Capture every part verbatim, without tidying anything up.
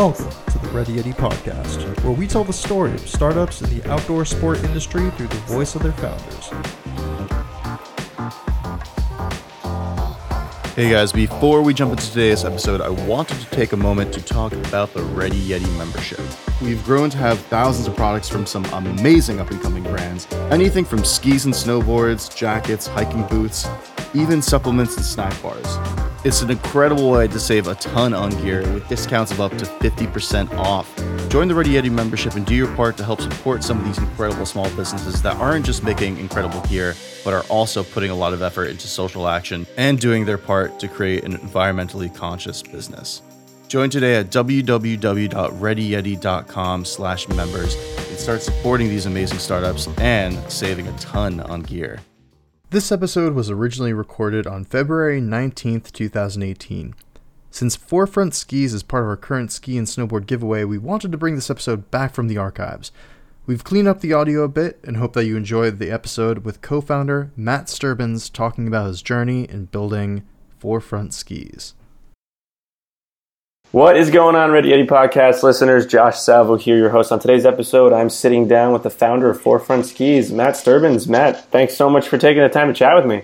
Welcome to the Ready Yeti podcast, where we tell the story of startups in the outdoor sport industry through the voice of their founders. Hey guys, before we jump into today's episode, I wanted to take a moment to talk about the Ready Yeti membership. We've grown to have thousands of products from some amazing up-and-coming brands. Anything from skis and snowboards, jackets, hiking boots, even supplements and snack bars. It's an incredible way to save a ton on gear with discounts of up to fifty percent off. Join the Ready Yeti membership and do your part to help support some of these incredible small businesses that aren't just making incredible gear, but are also putting a lot of effort into social action and doing their part to create an environmentally conscious business. Join today at w w w dot ready yeti dot com slash members and start supporting these amazing startups and saving a ton on gear. This episode was originally recorded on February nineteenth, twenty eighteen. Since Forefront Skis is part of our current ski and snowboard giveaway, we wanted to bring this episode back from the archives. We've cleaned up the audio a bit and hope that you enjoyed the episode with co-founder Matt Sturbens talking about his journey in building Forefront Skis. What is going on, Ready Yeti podcast listeners? Josh Salvo here, your host. On today's episode, I'm sitting down with the founder of Forefront Skis, Matt Sturbens. Matt, thanks so much for taking the time to chat with me.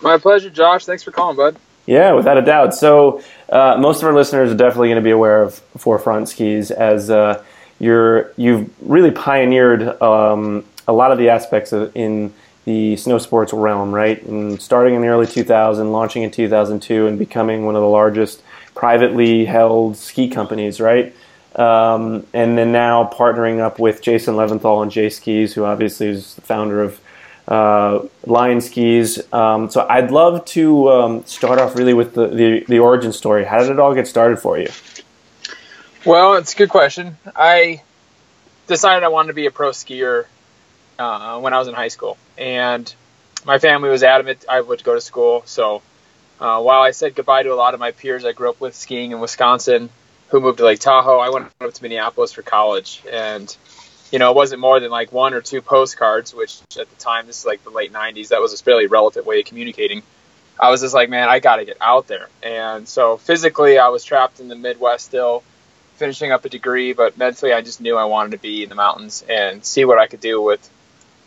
My pleasure, Josh. Thanks for calling, bud. Yeah, without a doubt. So uh, most of our listeners are definitely going to be aware of Forefront Skis, as uh, you're, you've really pioneered um, a lot of the aspects of, in the snow sports realm, right? And starting in the early two thousands, launching in two thousand two, and becoming one of the largest privately held ski companies, right? Um, and then now partnering up with Jason Leventhal and Jay Skis, who obviously is the founder of uh, Lion Skis. Um, so I'd love to um, start off really with the, the, the origin story. How did it all get started for you? Well, it's a good question. I decided I wanted to be a pro skier uh, when I was in high school. And my family was adamant I would go to school, so Uh, while I said goodbye to a lot of my peers I grew up with skiing in Wisconsin who moved to Lake Tahoe, I went up to Minneapolis for college. And, you know, it wasn't more than like one or two postcards, which at the time, this is like the late nineties, that was a fairly relevant way of communicating. I was just like, man, I got to get out there. And so physically I was trapped in the Midwest still, finishing up a degree, but mentally I just knew I wanted to be in the mountains and see what I could do with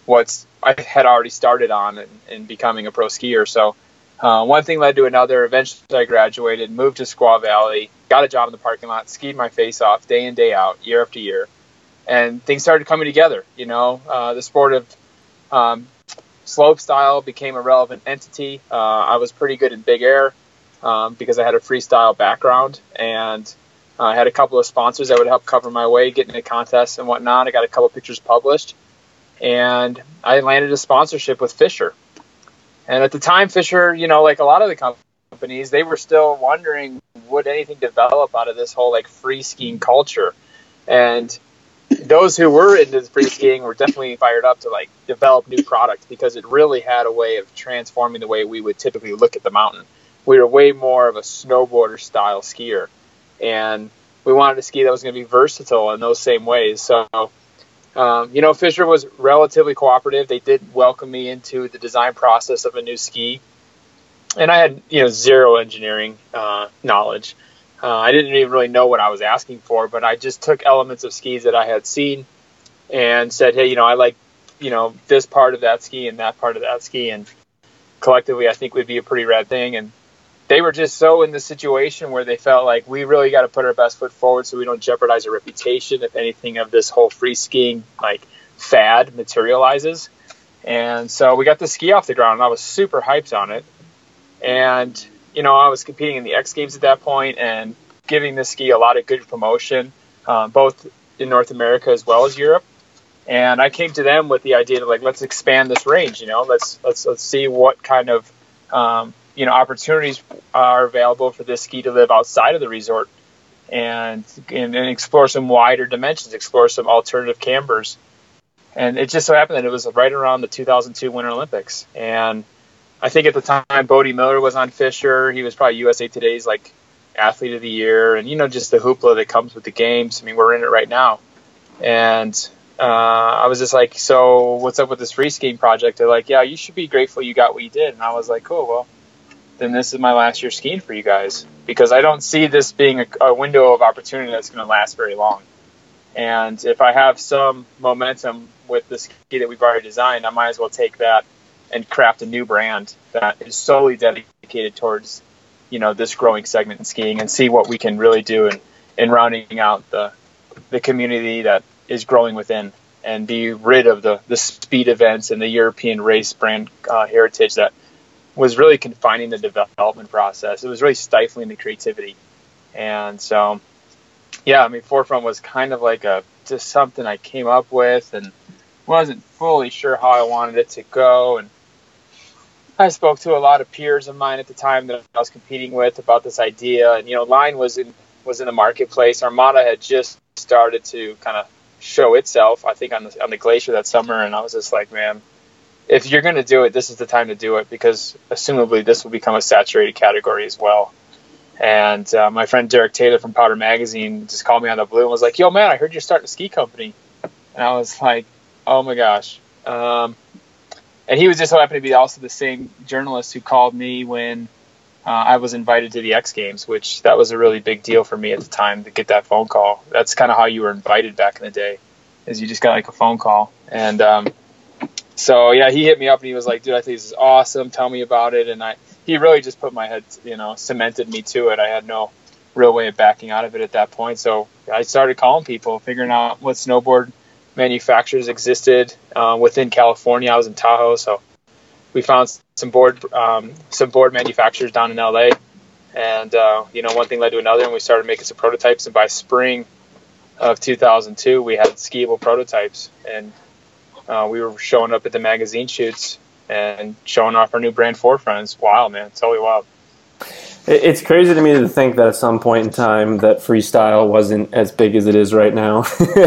what I had already started on and, and becoming a pro skier. So Uh, one thing led to another. Eventually I graduated, moved to Squaw Valley, got a job in the parking lot, skied my face off day in, day out, year after year. And things started coming together, you know. Uh, the sport of um, slope style became a relevant entity. Uh, I was pretty good in big air um, because I had a freestyle background. And uh, I had a couple of sponsors that would help cover my way, get into contests and whatnot. I got a couple pictures published. And I landed a sponsorship with Fisher. And at the time, Fisher, you know, like a lot of the companies, they were still wondering, would anything develop out of this whole, like, free skiing culture? And those who were into free skiing were definitely fired up to, like, develop new products because it really had a way of transforming the way we would typically look at the mountain. We were way more of a snowboarder-style skier. And we wanted a ski that was going to be versatile in those same ways. So Um, you know, Fisher was relatively cooperative. They did welcome me into the design process of a new ski. And I had, you know, zero engineering uh, knowledge. Uh, I didn't even really know what I was asking for, but I just took elements of skis that I had seen and said, hey, you know, I like, you know, this part of that ski and that part of that ski. And collectively, I think would be a pretty rad thing. And they were just so in the situation where they felt like we really got to put our best foot forward so we don't jeopardize our reputation if anything of this whole free skiing like fad materializes. And so we got the ski off the ground and I was super hyped on it. And, you know, I was competing in the X Games at that point and giving this ski a lot of good promotion, uh, both in North America as well as Europe. And I came to them with the idea to like, let's expand this range, you know, let's, let's, let's see what kind of, um, you know, opportunities are available for this ski to live outside of the resort and, and, and explore some wider dimensions, explore some alternative cambers. And it just so happened that it was right around the two thousand two Winter Olympics. And I think at the time, Bodie Miller was on Fisher. He was probably U S A Today's, like, athlete of the year. And, you know, just the hoopla that comes with the games. I mean, we're in it right now. And uh, I was just like, so what's up with this free skiing project? They're like, yeah, you should be grateful you got what you did. And I was like, cool, well, then this is my last year skiing for you guys, because I don't see this being a, a window of opportunity that's going to last very long. And if I have some momentum with the ski that we've already designed, I might as well take that and craft a new brand that is solely dedicated towards, you know, this growing segment in skiing, and see what we can really do in, in rounding out the the community that is growing within, and be rid of the, the speed events and the European race brand uh, heritage that was really confining the development process. It was really stifling the creativity. And so, yeah, I mean, Forefront was kind of like a just something I came up with and wasn't fully sure how I wanted it to go. And I spoke to a lot of peers of mine at the time that I was competing with about this idea. And, you know, Line was in, was in the marketplace. Armada had just started to kind of show itself, I think, on the, on the glacier that summer. And I was just like, man, if you're going to do it, this is the time to do it, because assumably this will become a saturated category as well. And uh, my friend Derek Taylor from Powder Magazine just called me out of the blue and was like, yo, man, I heard you're starting a ski company. And I was like, oh, my gosh. Um, and he was just so happened to be also the same journalist who called me when uh, I was invited to the X Games, which that was a really big deal for me at the time, to get that phone call. That's kind of how you were invited back in the day, is you just got like a phone call. And um, so, yeah, he hit me up and he was like, dude, I think this is awesome. Tell me about it. And I he really just put my head, you know, cemented me to it. I had no real way of backing out of it at that point. So I started calling people, figuring out what snowboard manufacturers existed uh, within California. I was in Tahoe, so we found some board um, some board manufacturers down in L A, and uh, you know, one thing led to another, and we started making some prototypes. And by spring of two thousand two, we had skiable prototypes, and uh, we were showing up at the magazine shoots and showing off our new brand Forefront. It's wild, man. It's totally wild. It's crazy to me to think that at some point in time that freestyle wasn't as big as it is right now,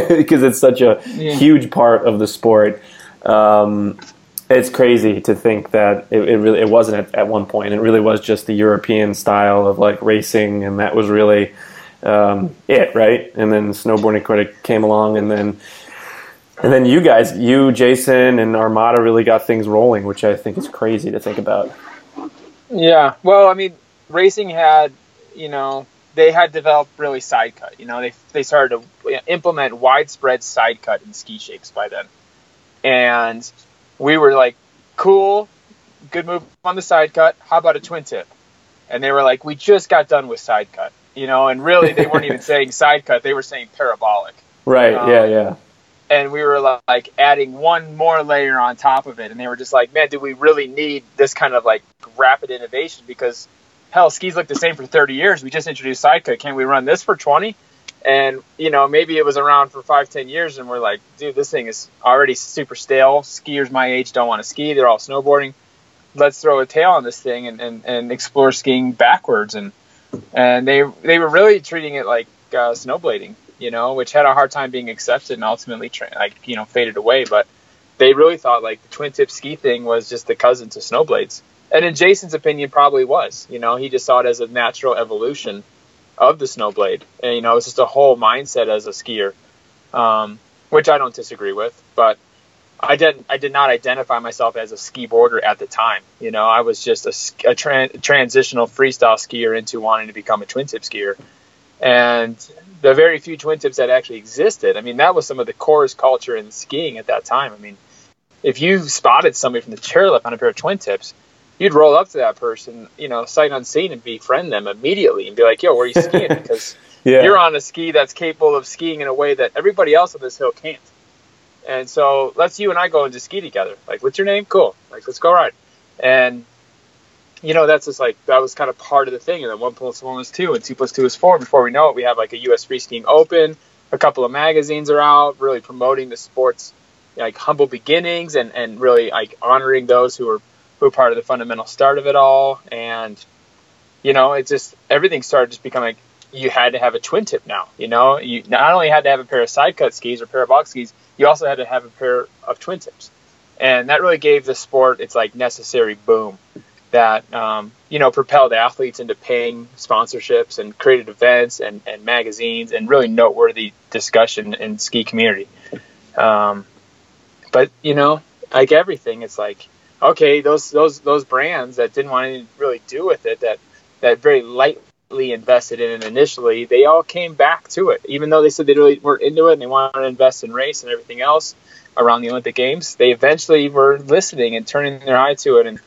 because it's such a yeah. huge part of the sport. Um, it's crazy to think that it, it really it wasn't at, at one point. It really was just the European style of like racing, and that was really um, it, right? And then snowboarding credit came along, and then and then you guys, you, Jason, and Armada really got things rolling, which I think is crazy to think about. Yeah, well, I mean, racing had, you know, they had developed really side cut. You know, they they started to implement widespread side cut in ski shapes by then. And we were like, cool, good move on the side cut. How about a twin tip? And they were like, we just got done with side cut, you know, and really they weren't even saying side cut. They were saying parabolic. Right, um, yeah, yeah. And we were like, like adding one more layer on top of it. And they were just like, man, do we really need this kind of like rapid innovation? Because hell, skis look the same for thirty years. We just introduced side cut. Can we run this for twenty? And, you know, maybe it was around for five, ten years. And we're like, dude, this thing is already super stale. Skiers my age don't want to ski. They're all snowboarding. Let's throw a tail on this thing and, and, and explore skiing backwards. And, and they, they were really treating it like uh, snowblading, you know, which had a hard time being accepted and ultimately, tra- like, you know, faded away. But they really thought, like, the twin-tip ski thing was just the cousin to snowblades. And in Jason's opinion, probably was. You know, he just saw it as a natural evolution of the snowblade. And, you know, it's just a whole mindset as a skier, um, which I don't disagree with. But I didn't, I did not identify myself as a ski boarder at the time. You know, I was just a, a tran- transitional freestyle skier into wanting to become a twin-tip skier. And the very few twin tips that actually existed, I mean, that was some of the core's culture in skiing at that time. I mean, if you spotted somebody from the chairlift on a pair of twin tips, you'd roll up to that person, you know, sight unseen, and befriend them immediately and be like, yo, where are you skiing? Because yeah. you're on a ski that's capable of skiing in a way that everybody else on this hill can't. And so let's you and I go and just ski together. Like, what's your name? Cool. Like, let's go ride. And you know, that's just like, that was kind of part of the thing. And then one plus one is two, and two plus two is four. Before we know it, we have like a U S Free Skiing Open. A couple of magazines are out really promoting the sport's like humble beginnings and, and really like honoring those who were, who were part of the fundamental start of it all. And, you know, it just, everything started just becoming, you had to have a twin tip now, you know, you not only had to have a pair of side cut skis or parabolic skis, you also had to have a pair of twin tips. And that really gave the sport its like necessary boom. That, um, you know, propelled athletes into paying sponsorships and created events and, and magazines and really noteworthy discussion in ski community. Um, but, you know, like everything, it's like okay, those those those brands that didn't want anything to really do with it, that that very lightly invested in it initially, they all came back to it. Even though they said they really weren't into it and they wanted to invest in race and everything else around the Olympic Games, they eventually were listening and turning their eye to it. And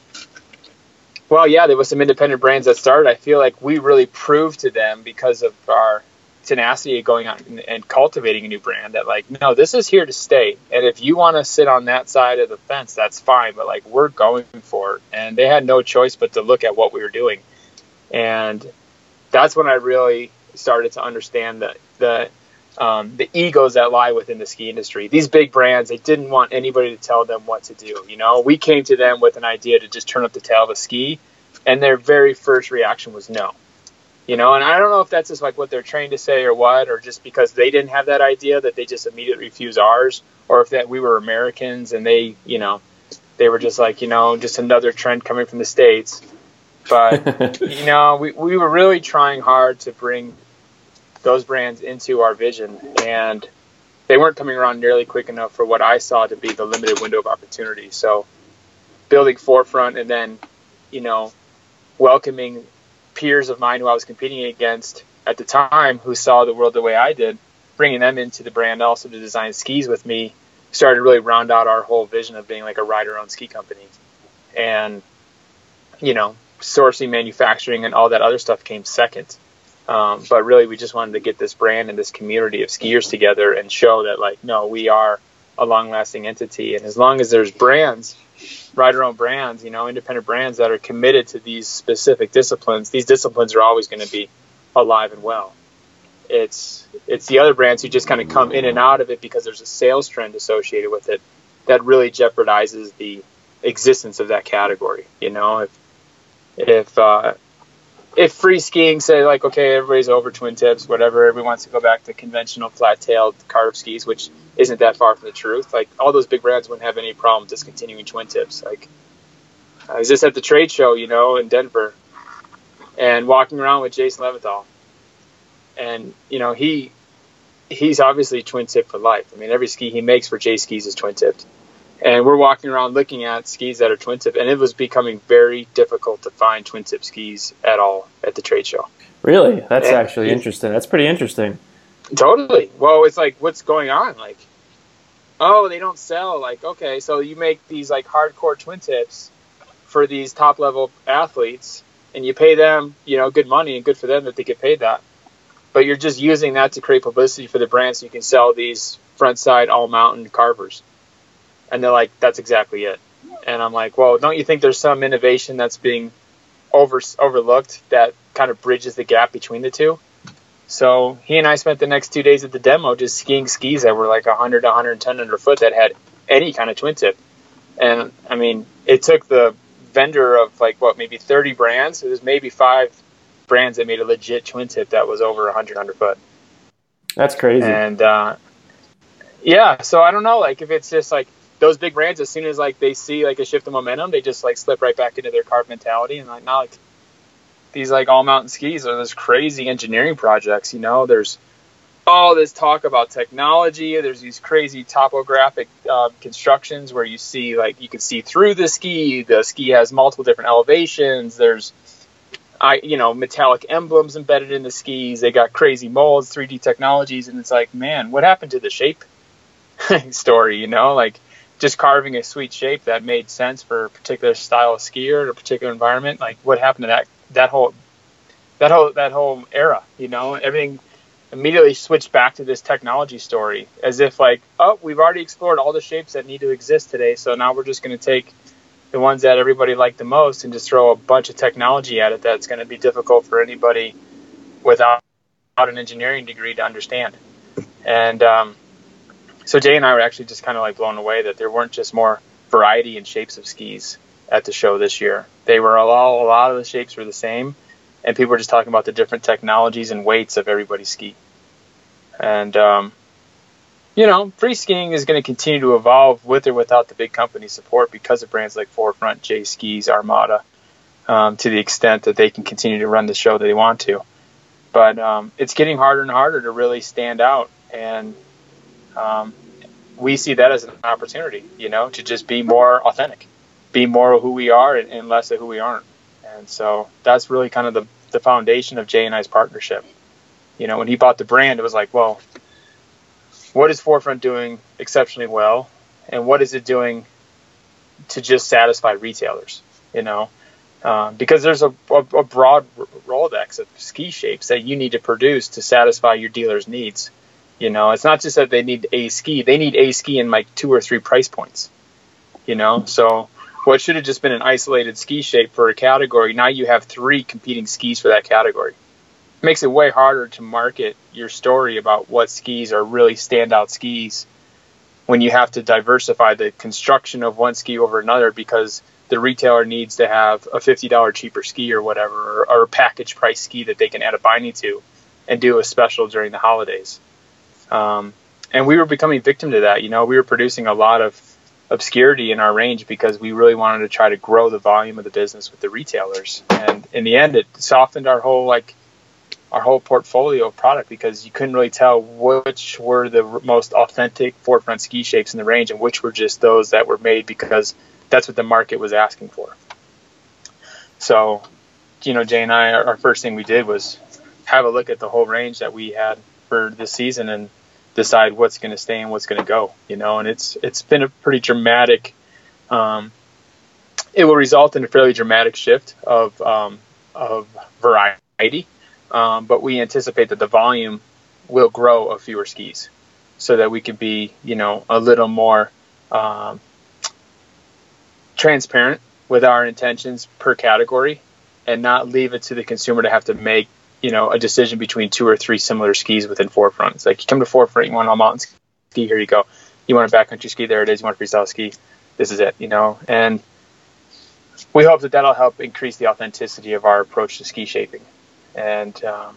well, yeah, there was some independent brands that started. I feel like we really proved to them, because of our tenacity going out and, and cultivating a new brand, that like, no, this is here to stay. And if you want to sit on that side of the fence, that's fine. But like, we're going for it. And they had no choice but to look at what we were doing. And that's when I really started to understand the the, um, the egos that lie within the ski industry. These big brands, they didn't want anybody to tell them what to do. You know, we came to them with an idea to just turn up the tail of a ski, and their very first reaction was no. You know, and I don't know if that's just like what they're trained to say or what, or just because they didn't have that idea that they just immediately refuse ours, or if that we were Americans and they, you know, they were just like, you know, just another trend coming from the States. But, you know, we, we were really trying hard to bring those brands into our vision, and they weren't coming around nearly quick enough for what I saw to be the limited window of opportunity. So building Forefront, and then, you know, welcoming peers of mine who I was competing against at the time, who saw the world the way I did, bringing them into the brand also to design skis with me, started to really round out our whole vision of being like a rider-owned ski company. And, you know, sourcing, manufacturing, and all that other stuff came second. Um, but really, we just wanted to get this brand and this community of skiers together and show that, like, no, we are a long-lasting entity. And as long as there's brands, rider-owned brands, you know, independent brands that are committed to these specific disciplines, these disciplines are always going to be alive and well. It's it's the other brands who just kind of come in and out of it because there's a sales trend associated with it that really jeopardizes the existence of that category. You know, if if uh, if free skiing, say, like, okay, everybody's over twin tips, whatever, everyone wants to go back to conventional flat-tailed carved skis, which isn't that far from the truth. Like, all those big brands wouldn't have any problem discontinuing twin tips. Like, I was just at the trade show, you know, in Denver, and walking around with Jason Leventhal, and, you know, he he's obviously twin tipped for life. I mean, every ski he makes for Jay Skis is twin tipped, and we're walking around looking at skis that are twin tip, and it was becoming very difficult to find twin tip skis at all at the trade show. Really? That's and, actually interesting. That's pretty interesting. Totally. Well, it's like, what's going on? Like, oh, they don't sell. Like, okay, so you make these like hardcore twin tips for these top level athletes, and you pay them, you know, good money, and good for them that they get paid that. But you're just using that to create publicity for the brand so you can sell these front side all mountain carvers. And they're like, that's exactly it. And I'm like, well, don't you think there's some innovation that's being over overlooked that kind of bridges the gap between the two? So he and I spent the next two days at the demo just skiing skis that were like one hundred to one ten underfoot that had any kind of twin tip. And, I mean, it took the vendor of like, what, maybe thirty brands? It was maybe five brands that made a legit twin tip that was over one hundred underfoot. That's crazy. And, uh, yeah, so I don't know, like, if it's just like those big brands, as soon as like they see like a shift in momentum, they just like slip right back into their carb mentality. And like, now, like, these like all mountain skis are those crazy engineering projects, you know, there's all this talk about technology. There's these crazy topographic uh, constructions where you see, like, you can see through the ski, the ski has multiple different elevations. There's, I, you know, metallic emblems embedded in the skis. They got crazy molds, three D technologies. And it's like, man, what happened to the shape story, you know, like just carving a sweet shape that made sense for a particular style of skier or a particular environment. Like, what happened to that? that whole that whole that whole era, you know, everything immediately switched back to this technology story, as if like, oh, we've already explored all the shapes that need to exist today, so now we're just going to take the ones that everybody liked the most and just throw a bunch of technology at it that's going to be difficult for anybody without, without an engineering degree to understand. And um so Jay and I were actually just kind of like blown away that there weren't just more variety and shapes of skis at the show this year. They were all, a lot of the shapes were the same, and people were just talking about the different technologies and weights of everybody's ski. And, um, you know, free skiing is going to continue to evolve with or without the big company support because of brands like Forefront, Jay Skis, Armada, um, to the extent that they can continue to run the show that they want to. But um, it's getting harder and harder to really stand out, and um, we see that as an opportunity, you know, to just be more authentic. be more of who we are and, and less of who we aren't. And so that's really kind of the, the foundation of Jay and I's partnership. You know, when he bought the brand, it was like, well, what is Forefront doing exceptionally well? And what is it doing to just satisfy retailers, you know? Uh, because there's a, a, a broad Rolodex of ski shapes that you need to produce to satisfy your dealer's needs. You know, it's not just that they need a ski. They need a ski in like two or three price points, you know? So what should have just been an isolated ski shape for a category, now you have three competing skis for that category. It makes it way harder to market your story about what skis are really standout skis when you have to diversify the construction of one ski over another because the retailer needs to have a fifty dollars cheaper ski or whatever, or, or a package price ski that they can add a binding to and do a special during the holidays. Um, and we were becoming victim to that. You know, we were producing a lot of obscurity in our range because we really wanted to try to grow the volume of the business with the retailers. And in the end, it softened our whole, like our whole portfolio of product because you couldn't really tell which were the most authentic Forefront ski shapes in the range and which were just those that were made because that's what the market was asking for. So, you know, Jay and I, our, our first thing we did was have a look at the whole range that we had for this season and decide what's going to stay and what's going to go, you know, and it's, it's been a pretty dramatic, um, it will result in a fairly dramatic shift of, um, of variety. Um, but we anticipate that the volume will grow of fewer skis so that we can be, you know, a little more, um, transparent with our intentions per category and not leave it to the consumer to have to make, you know, a decision between two or three similar skis within Forefront. It's like you come to Forefront, you want an all-mountain ski, here you go. You want a backcountry ski, there it is. You want a freestyle ski, this is it, you know. And we hope that that'll help increase the authenticity of our approach to ski shaping. And, um,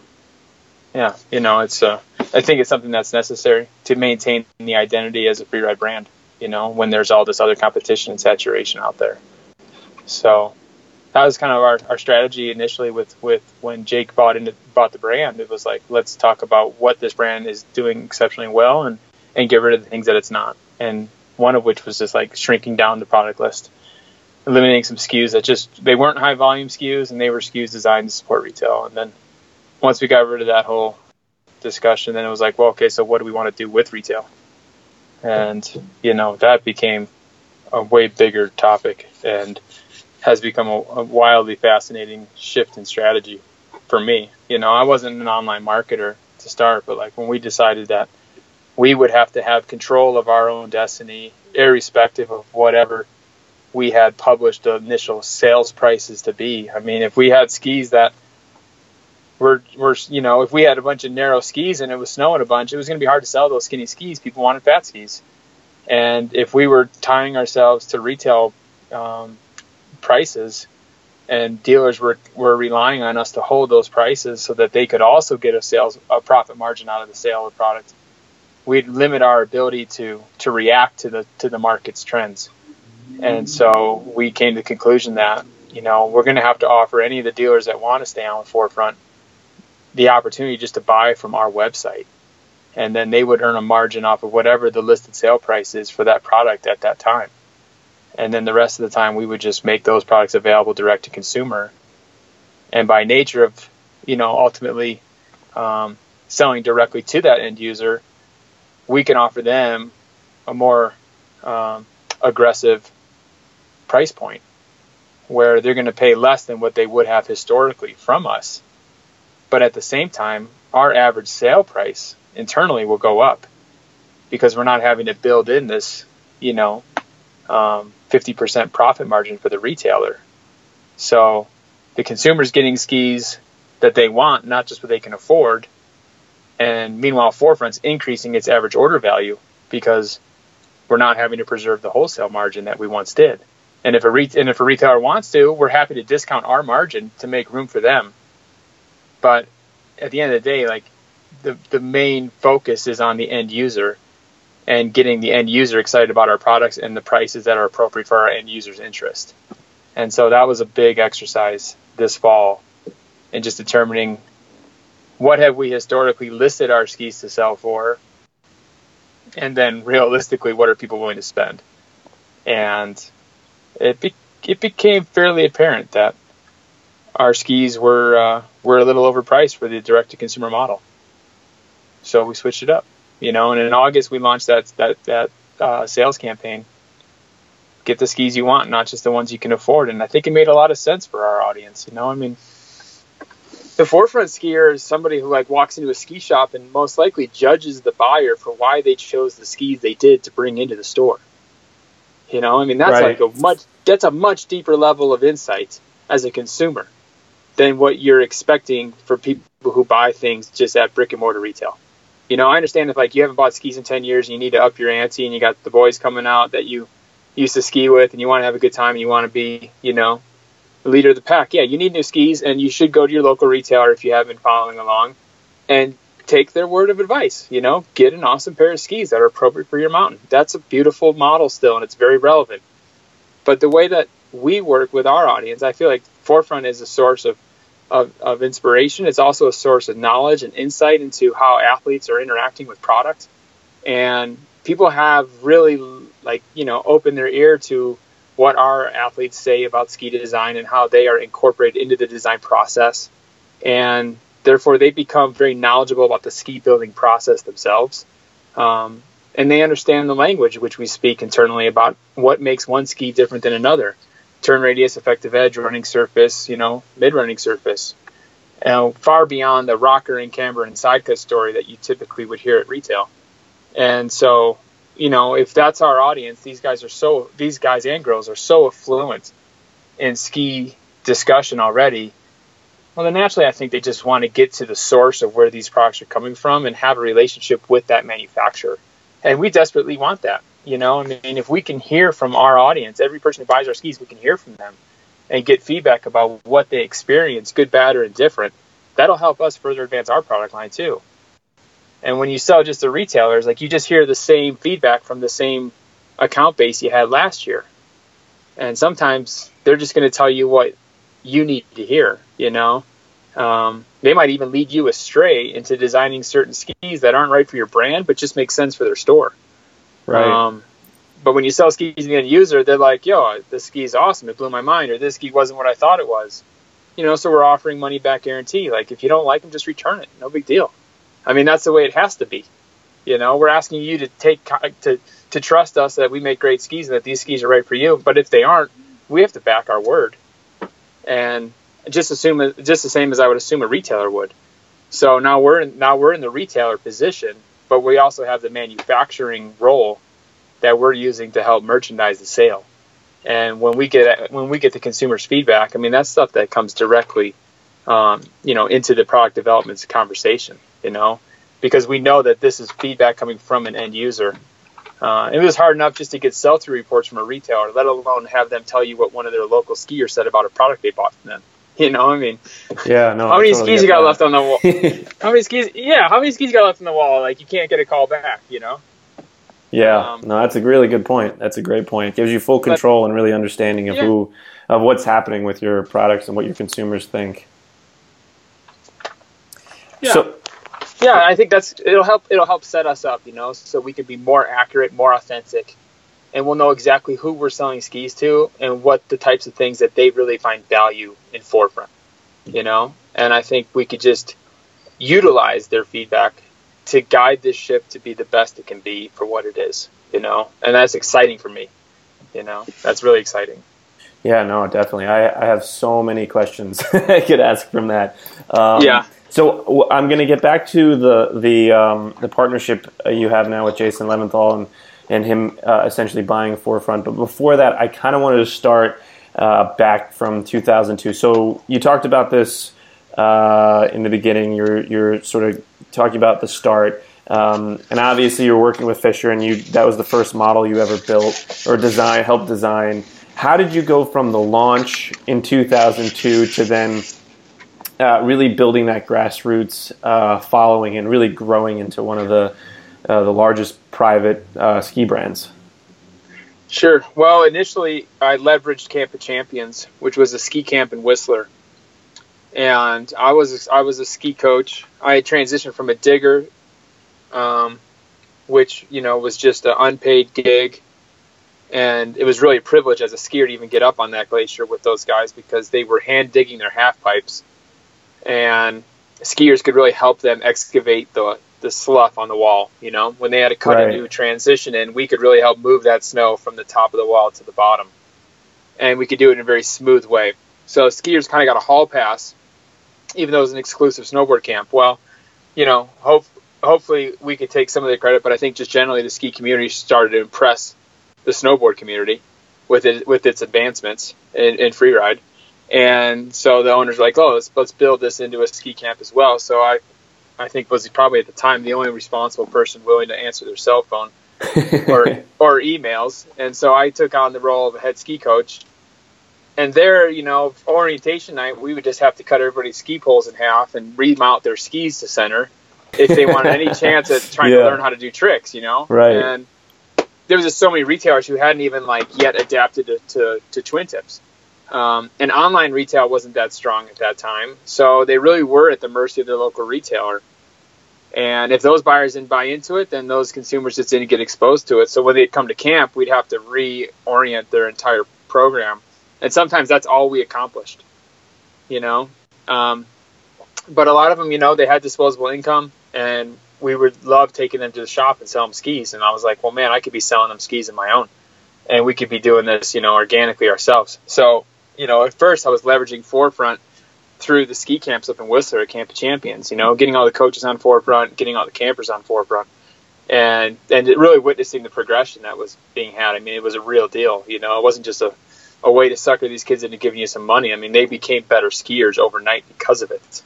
yeah, you know, it's uh, I think it's something that's necessary to maintain the identity as a freeride brand, you know, when there's all this other competition and saturation out there. So that was kind of our, our strategy initially with, with when Jake bought into bought the brand. It was like, let's talk about what this brand is doing exceptionally well and, and get rid of the things that it's not. And one of which was just like shrinking down the product list, eliminating some S K Us that just, they weren't high volume S K Us and they were S K Us designed to support retail. And then once we got rid of that whole discussion, then it was like, well, okay, so what do we want to do with retail? And, you know, that became a way bigger topic and has become a, a wildly fascinating shift in strategy for me. You know, I wasn't an online marketer to start, but like when we decided that we would have to have control of our own destiny, irrespective of whatever we had published the initial sales prices to be. I mean, if we had skis that We're, we're, you know, if we had a bunch of narrow skis and it was snowing a bunch, it was going to be hard to sell those skinny skis. People wanted fat skis. And if we were tying ourselves to retail um, prices and dealers were, were relying on us to hold those prices so that they could also get a sales, a profit margin out of the sale of the product, we'd limit our ability to, to react to the, to the market's trends. And so we came to the conclusion that, you know, we're going to have to offer any of the dealers that want to stay on with Forefront the opportunity just to buy from our website, and then they would earn a margin off of whatever the listed sale price is for that product at that time. And then the rest of the time we would just make those products available direct to consumer. And by nature of, you know, ultimately um, selling directly to that end user, we can offer them a more um, aggressive price point where they're going to pay less than what they would have historically from us. But at the same time, our average sale price internally will go up because we're not having to build in this, you know, um, fifty percent profit margin for the retailer. So the consumer's getting skis that they want, not just what they can afford. And meanwhile, Forefront's increasing its average order value because we're not having to preserve the wholesale margin that we once did. And if a re- and if a retailer wants to, we're happy to discount our margin to make room for them. But at the end of the day, like the, the main focus is on the end user and getting the end user excited about our products and the prices that are appropriate for our end user's interest. And so that was a big exercise this fall in just determining what have we historically listed our skis to sell for, and then realistically, what are people willing to spend? And it be, it became fairly apparent that our skis were uh, were a little overpriced for the direct-to-consumer model. So we switched it up, you know, and in August we launched that that, that uh, sales campaign. Get the skis you want, not just the ones you can afford. And I think it made a lot of sense for our audience, you know. I mean, the Forefront skier is somebody who, like, walks into a ski shop and most likely judges the buyer for why they chose the skis they did to bring into the store. You know, I mean, that's right. like a much, that's a much deeper level of insight as a consumer than what you're expecting for people who buy things just at brick and mortar retail. You know, I understand if, like, you haven't bought skis in ten years and you need to up your ante and you got the boys coming out that you used to ski with and you want to have a good time and you want to be, you know, the leader of the pack. Yeah, you need new skis, and you should go to your local retailer if you have been following along and take their word of advice. You know, get an awesome pair of skis that are appropriate for your mountain. That's a beautiful model still, and it's very relevant. But the way that we work with our audience, I feel like Forefront is a source of Of, of inspiration. It's also a source of knowledge and insight into how athletes are interacting with product, and people have really, like, you know, opened their ear to what our athletes say about ski design and how they are incorporated into the design process, and therefore they become very knowledgeable about the ski building process themselves, um, and they understand the language which we speak internally about what makes one ski different than another. Turn radius, effective edge, running surface, you know, mid-running surface. You know, far beyond the rocker and camber and side cut story that you typically would hear at retail. And so, you know, if that's our audience, these guys are so, these guys and girls are so affluent in ski discussion already. Well, then naturally, I think they just want to get to the source of where these products are coming from and have a relationship with that manufacturer. And we desperately want that. You know, I mean, if we can hear from our audience, every person who buys our skis, we can hear from them and get feedback about what they experience, good, bad, or indifferent. That'll help us further advance our product line, too. And when you sell just to retailers, like, you just hear the same feedback from the same account base you had last year. And sometimes they're just going to tell you what you need to hear, you know. Um, they might even lead you astray into designing certain skis that aren't right for your brand, but just make sense for their store. Right. Um, but when you sell skis to the end user, they're like, yo, this ski is awesome. It blew my mind. Or this ski wasn't what I thought it was. You know, so we're offering money back guarantee. Like, if you don't like them, just return it. No big deal. I mean, that's the way it has to be. You know, we're asking you to take to, to trust us that we make great skis and that these skis are right for you. But if they aren't, we have to back our word. And just assume just the same as I would assume a retailer would. So now we're in, now we're in the retailer position. But we also have the manufacturing role that we're using to help merchandise the sale. And when we get when we get the consumer's feedback, I mean, that's stuff that comes directly, um, you know, into the product development conversation, you know, because we know that this is feedback coming from an end user. Uh, it was hard enough just to get sell-through reports from a retailer, let alone have them tell you what one of their local skiers said about a product they bought from them. You know, I mean, yeah, no, how many totally skis you got that. left on the wall? how many skis? Yeah, how many skis you got left on the wall? Like, you can't get a call back, you know? Yeah, um, no, that's a really good point. That's a great point. It gives you full control but, and really understanding of yeah. who, of what's happening with your products and what your consumers think. Yeah, so, yeah, I think that's it'll help. It'll help set us up, you know, so we can be more accurate, more authentic, and we'll know exactly who we're selling skis to and what the types of things that they really find value in Forefront, you know? And I think we could just utilize their feedback to guide this ship to be the best it can be for what it is, you know? And that's exciting for me, you know? That's really exciting. Yeah, no, definitely. I, I have so many questions I could ask from that. Um, yeah. So I'm going to get back to the the um, the partnership you have now with Jason Leventhal and and him uh, essentially buying Forefront. But before that, I kind of wanted to start uh, back from two thousand two. So you talked about this uh, in the beginning. You're you're sort of talking about the start. Um, and obviously you're working with Fisher, and you that was the first model you ever built or design, helped design. How did you go from the launch in two thousand two to then uh, really building that grassroots uh, following and really growing into one of the Uh, the largest private uh, ski brands? Sure. Well, initially I leveraged Camp of Champions, which was a ski camp in Whistler. And I was I was a ski coach. I had transitioned from a digger, um, which, you know, was just an unpaid gig, And it was really a privilege as a skier to even get up on that glacier with those guys, because they were hand digging their half pipes, and skiers could really help them excavate the the slough on the wall. You know, when they had to cut right. a new transition in, we could really help move that snow from the top of the wall to the bottom, and we could do it in a very smooth way. So skiers kind of got a hall pass, even though it was an exclusive snowboard camp. Well, you know, hope hopefully we could take some of the credit, but I think just generally the ski community started to impress the snowboard community with it, with its advancements in, in freeride. And so the owners were like, oh, let's, let's build this into a ski camp as well. So I, I think was probably at the time the only responsible person willing to answer their cell phone or, or emails. And so I took on the role of a head ski coach, and there, you know, orientation night, we would just have to cut everybody's ski poles in half and remount their skis to center if they wanted any chance at trying yeah. to learn how to do tricks, you know? Right. And there was just so many retailers who hadn't even like yet adapted to, to, to twin tips. Um, and online retail wasn't that strong at that time. So they really were at the mercy of their local retailer. And if those buyers didn't buy into it, then those consumers just didn't get exposed to it. So when they'd come to camp, we'd have to reorient their entire program. And sometimes that's all we accomplished, you know? Um, but a lot of them, you know, they had disposable income, and we would love taking them to the shop and sell them skis. And I was like, well, man, I could be selling them skis on my own, and we could be doing this, you know, organically ourselves. So, you know, at first I was leveraging Forefront through the ski camps up in Whistler at Camp of Champions, you know, getting all the coaches on Forefront, getting all the campers on Forefront, and, and really witnessing the progression that was being had. I mean, it was a real deal, you know, it wasn't just a, a way to sucker these kids into giving you some money. I mean, they became better skiers overnight because of it.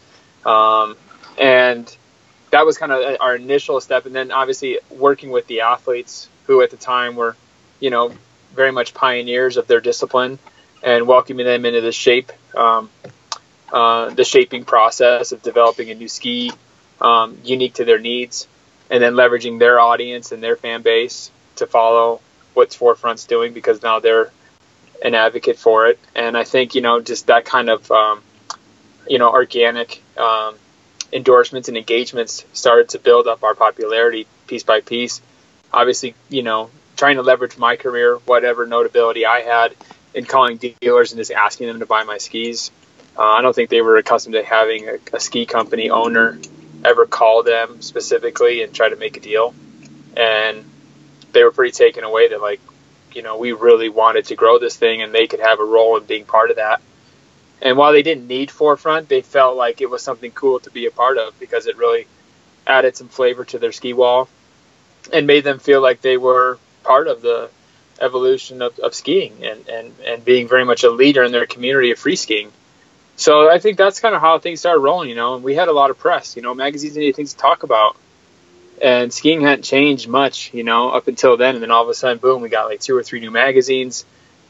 Um, and, that was kind of our initial step. And then obviously working with the athletes who at the time were, you know, very much pioneers of their discipline, and welcoming them into the shape, um, uh, the shaping process of developing a new ski um, unique to their needs, and then leveraging their audience and their fan base to follow what Forefront's doing, because now they're an advocate for it. And I think, you know, just that kind of, um, you know, organic, um, endorsements and engagements started to build up our popularity piece by piece. Obviously, you know, trying to leverage my career, whatever notability I had, in calling dealers and just asking them to buy my skis. Uh, I don't think they were accustomed to having a, a ski company owner ever call them specifically and try to make a deal. And they were pretty taken away that, like, you know, we really wanted to grow this thing and they could have a role in being part of that. And while they didn't need Forefront, they felt like it was something cool to be a part of, because it really added some flavor to their ski wall and made them feel like they were part of the evolution of, of skiing and, and, and being very much a leader in their community of free skiing. So I think that's kind of how things started rolling, you know, and we had a lot of press, you know, magazines needed things to talk about, and skiing hadn't changed much, you know, up until then. And then all of a sudden, boom, we got like two or three new magazines,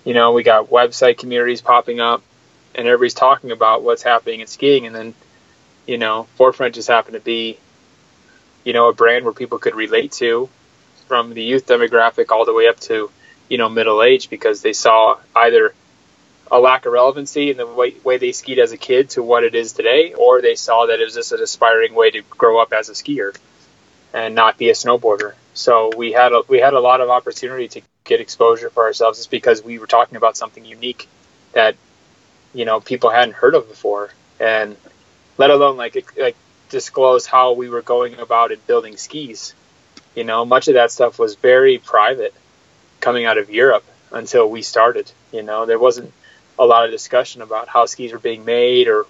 you know, we got website communities popping up, and everybody's talking about what's happening in skiing. And then, you know, Forefront just happened to be, you know, a brand where people could relate to, from the youth demographic all the way up to, you know, middle age, because they saw either a lack of relevancy in the way, way they skied as a kid to what it is today, or they saw that it was just an aspiring way to grow up as a skier and not be a snowboarder. So we had a, we had a lot of opportunity to get exposure for ourselves, just because we were talking about something unique that, you know, people hadn't heard of before, and let alone like like disclose how we were going about it building skis. You know, much of that stuff was very private coming out of Europe until we started. You know, there wasn't a lot of discussion about how skis were being made, or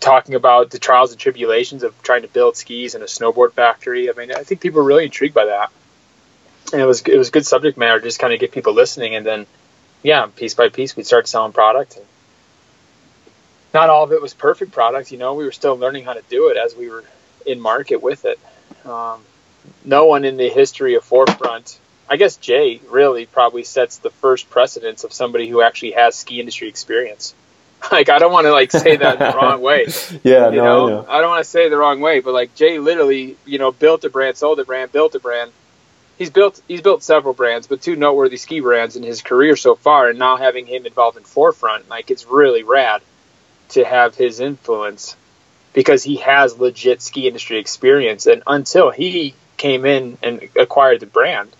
talking about the trials and tribulations of trying to build skis in a snowboard factory. I mean, I think people were really intrigued by that, and it was it was good subject matter to just kind of get people listening. And then, yeah, piece by piece, we'd start selling product. And not all of it was perfect product. You know, we were still learning how to do it as we were in market with it. Um, no one in the history of Forefront, I guess Jay really probably sets the first precedence of somebody who actually has ski industry experience. Like, I don't want to like say that the wrong way. Yeah, you no, know? I know. I don't want to say it the wrong way, but like Jay literally, you know, built a brand, sold a brand, built a brand. He's built he's built several brands, but two noteworthy ski brands in his career so far, and now having him involved in Forefront, like, it's really rad to have his influence, because he has legit ski industry experience. And until he came in and acquired the brand,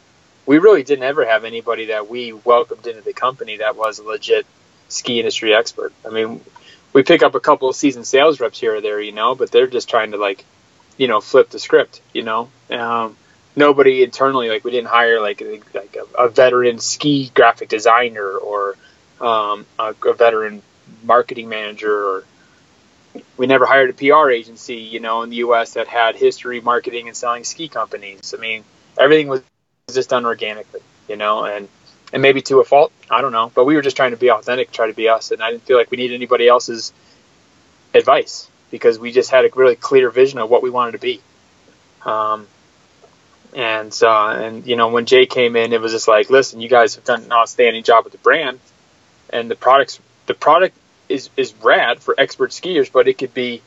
we really didn't ever have anybody that we welcomed into the company that was a legit ski industry expert. I mean, we pick up a couple of seasoned sales reps here or there, you know, but they're just trying to, like, you know, flip the script, you know. Um, nobody internally, like, we didn't hire, like, a, like a, a veteran ski graphic designer or um, a, a veteran marketing manager, or we never hired a P R agency, you know, in the U S that had history marketing and selling ski companies. I mean, everything was just done organically, you know, and, and maybe to a fault, I don't know, but we were just trying to be authentic, try to be us. And I didn't feel like we needed anybody else's advice because we just had a really clear vision of what we wanted to be. Um, and, uh, and, you know, when Jay came in, it was just like, listen, you guys have done an outstanding job with the brand and the products, the product is, is rad for expert skiers, but it could be,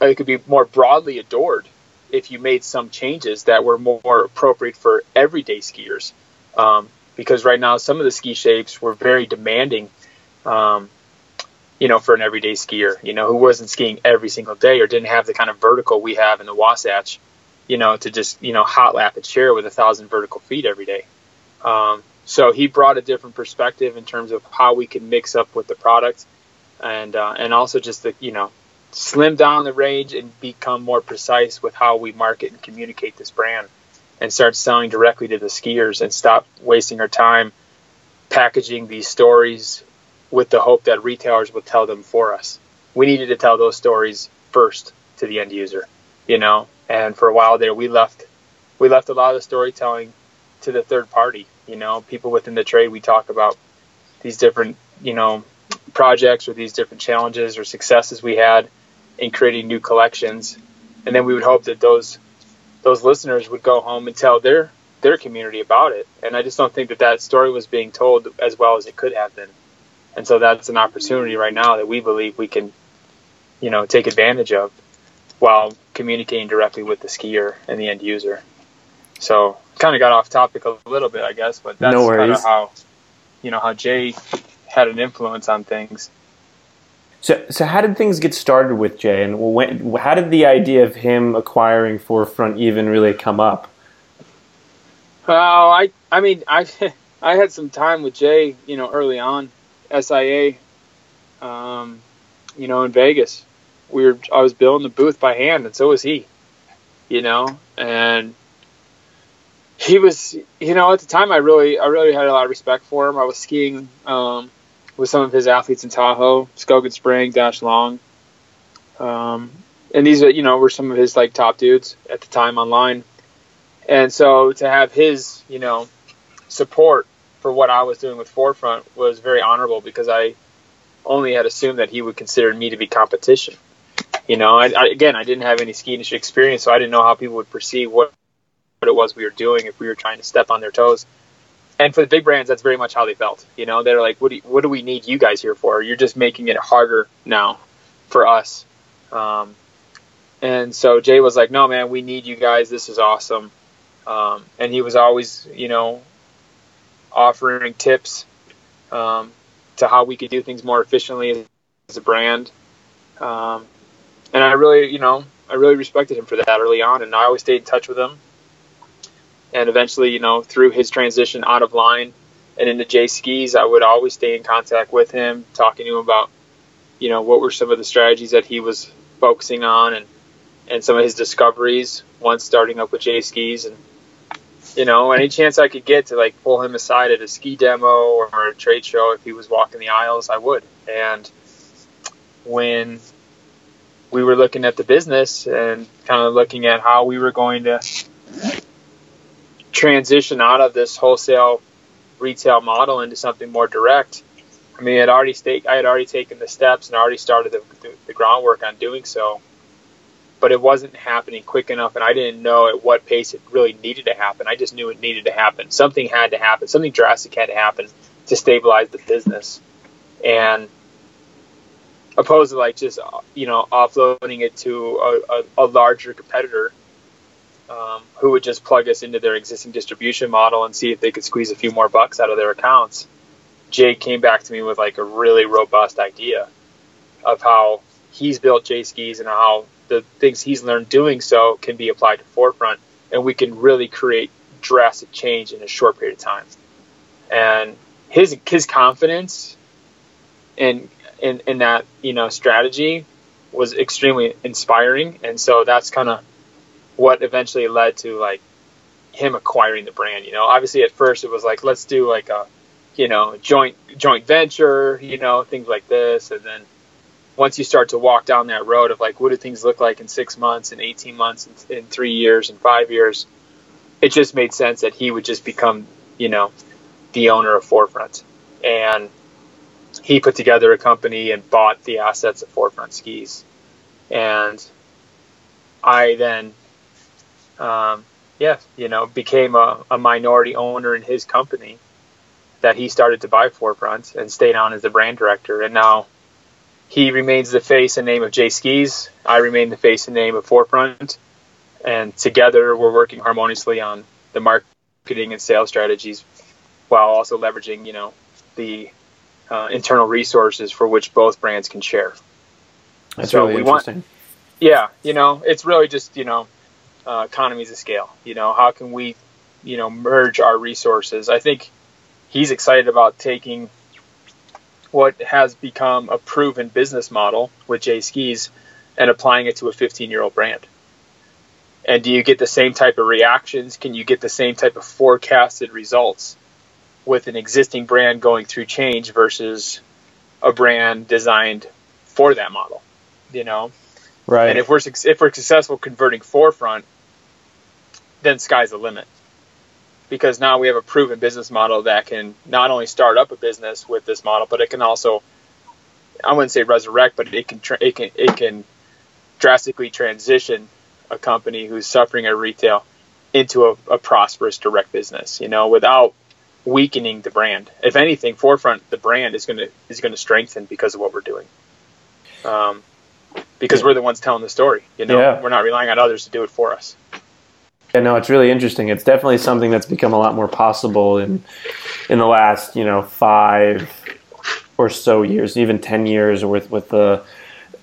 it could be more broadly adored if you made some changes that were more appropriate for everyday skiers. Um, because right now some of the ski shapes were very demanding, um, you know, for an everyday skier, you know, who wasn't skiing every single day or didn't have the kind of vertical we have in the Wasatch, you know, to just, you know, hot lap a chair with a thousand vertical feet every day. Um, So he brought a different perspective in terms of how we can mix up with the product, and uh, and also just to, you know, slim down the range and become more precise with how we market and communicate this brand, and start selling directly to the skiers and stop wasting our time packaging these stories with the hope that retailers will tell them for us. We needed to tell those stories first to the end user, you know. And for a while there, we left we left a lot of the storytelling to the third party. You know, people within the trade, we talk about these different, you know, projects or these different challenges or successes we had in creating new collections. And then we would hope that those those listeners would go home and tell their their community about it. And I just don't think that that story was being told as well as it could have been. And so that's an opportunity right now that we believe we can, you know, take advantage of while communicating directly with the skier and the end user. So kind of got off topic a little bit, I guess, but that's no kind of how, you know, how Jay had an influence on things. So, so how did things get started with Jay, and when, how did the idea of him acquiring Forefront even really come up? Well, I, I mean, I, I had some time with Jay, you know, early on, S I A, um, you know, in Vegas. We were, I was building the booth by hand, and so was he, you know, and he was, you know, at the time I really, I really had a lot of respect for him. I was skiing um, with some of his athletes in Tahoe, Skogan Spring Dash Long, um, and these, you know, were some of his like top dudes at the time online. And so to have his, you know, support for what I was doing with Forefront was very honorable because I only had assumed that he would consider me to be competition. You know, I, I, again, I didn't have any ski industry experience, so I didn't know how people would perceive what. what it was we were doing if we were trying to step on their toes. And for the big brands, that's very much how they felt. You know, they're like, what do you, what do we need you guys here for? You're just making it harder now for us. Um, and so Jay was like, no, man, we need you guys. This is awesome. Um, and he was always, you know, offering tips um, to how we could do things more efficiently as a brand. Um, and I really, you know, I really respected him for that early on. And I always stayed in touch with him. And eventually, you know, through his transition out of Line and into Jay Skis, I would always stay in contact with him, talking to him about, you know, what were some of the strategies that he was focusing on and, and some of his discoveries once starting up with Jay Skis. And, you know, any chance I could get to, like, pull him aside at a ski demo or a trade show if he was walking the aisles, I would. And when we were looking at the business and kind of looking at how we were going to transition out of this wholesale retail model into something more direct, I mean, I'd already stake, I had already taken the steps and already started the, the, the groundwork on doing so, but it wasn't happening quick enough, and I didn't know at what pace it really needed to happen. I just knew it needed to happen. Something had to happen. Something drastic had to happen to stabilize the business, and opposed to, like, just, you know, offloading it to a, a, a larger competitor Um, who would just plug us into their existing distribution model and see if they could squeeze a few more bucks out of their accounts. Jay came back to me with, like, a really robust idea of how he's built Jay Skis and how the things he's learned doing so can be applied to Forefront, and we can really create drastic change in a short period of time. And his his confidence in in, in that, you know, strategy was extremely inspiring. And so that's kind of what eventually led to, like, him acquiring the brand. You know, obviously at first it was like, let's do like a, you know, joint joint venture, you know, things like this. And then once you start to walk down that road of like, what do things look like in six months and eighteen months and, and three years and five years, it just made sense that he would just become, you know, the owner of Forefront. And he put together a company and bought the assets of Forefront Skis. And I then, um, yeah, you know, became a, a minority owner in his company that he started to buy Forefront, and stayed on as the brand director. And now he remains the face and name of Jay Skis. I remain the face and name of Forefront. And together we're working harmoniously on the marketing and sales strategies, while also leveraging, you know, the uh, internal resources for which both brands can share. That's so really we interesting. Want, yeah, you know, it's really just, you know, uh, economies of scale. You know, how can we, you know, merge our resources? I think he's excited about taking what has become a proven business model with Jay Skis and applying it to a fifteen-year-old brand. And do you get the same type of reactions? Can you get the same type of forecasted results with an existing brand going through change versus a brand designed for that model, you know? Right. And if we're, if we're successful converting Forefront, then sky's the limit, because now we have a proven business model that can not only start up a business with this model, but it can also, I wouldn't say resurrect, but it can, tra- it can, it can drastically transition a company who's suffering at retail into a, a prosperous direct business, you know, without weakening the brand. If anything, Forefront, the brand, is going to is going to strengthen because of what we're doing, um because yeah. we're the ones telling the story, you know. Yeah. We're not relying on others to do it for us. Yeah, no, it's really interesting. It's definitely something that's become a lot more possible in in the last, you know, five or so years, even ten years, with with the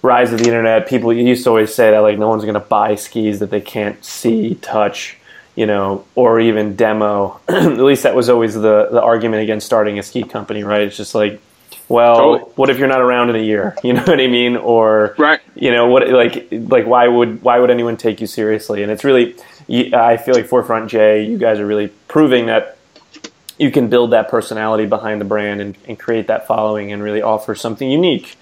rise of the internet. People used to always say that, like, no one's going to buy skis that they can't see, touch, you know, or even demo. At least that was always the, the argument against starting a ski company, right? It's just like, well, totally. What if you're not around in a year? You know what I mean? Or, right. You know, what, like, like why would why would anyone take you seriously? And it's really, I feel like Forefront Jay, you guys are really proving that you can build that personality behind the brand and, and create that following and really offer something unique.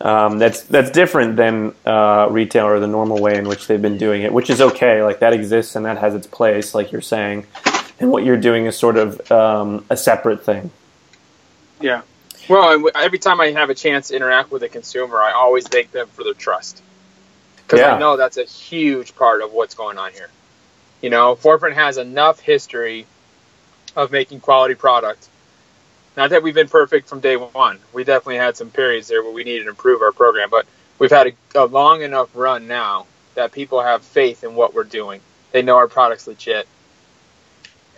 Um, that's that's different than uh, retail, or the normal way in which they've been doing it, which is okay. Like, that exists and that has its place, like you're saying. And what you're doing is sort of um, a separate thing. Yeah. Well, every time I have a chance to interact with a consumer, I always thank them for their trust, because yeah. I know that's a huge part of what's going on here. You know, Forefront has enough history of making quality product. Not that we've been perfect from day one. We definitely had some periods there where we needed to improve our program, but we've had a, a long enough run now that people have faith in what we're doing. They know our product's legit,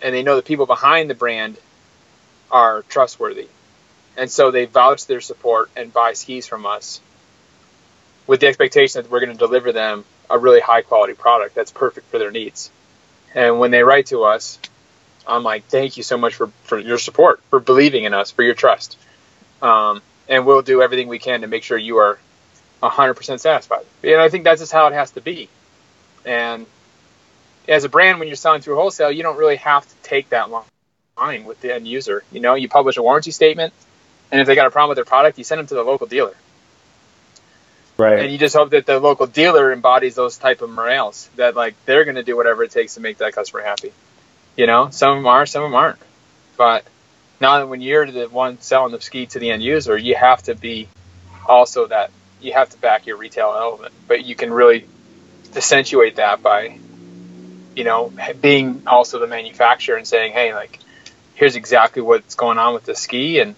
and they know the people behind the brand are trustworthy. And so they vouch their support and buy skis from us with the expectation that we're going to deliver them a really high-quality product that's perfect for their needs. And when they write to us, I'm like, thank you so much for, for your support, for believing in us, for your trust. Um, and we'll do everything we can to make sure you are one hundred percent satisfied. And I think that's just how it has to be. And as a brand, when you're selling through wholesale, you don't really have to take that long line with the end user. You know, you publish a warranty statement, and if they got a problem with their product, you send them to the local dealer. Right. And you just hope that the local dealer embodies those type of morals, that, like, they're going to do whatever it takes to make that customer happy. You know, some of them are, some of them aren't. But now that when you're the one selling the ski to the end user, you have to be also that, you have to back your retail element. But you can really accentuate that by, you know, being also the manufacturer and saying, hey, like, here's exactly what's going on with the ski. And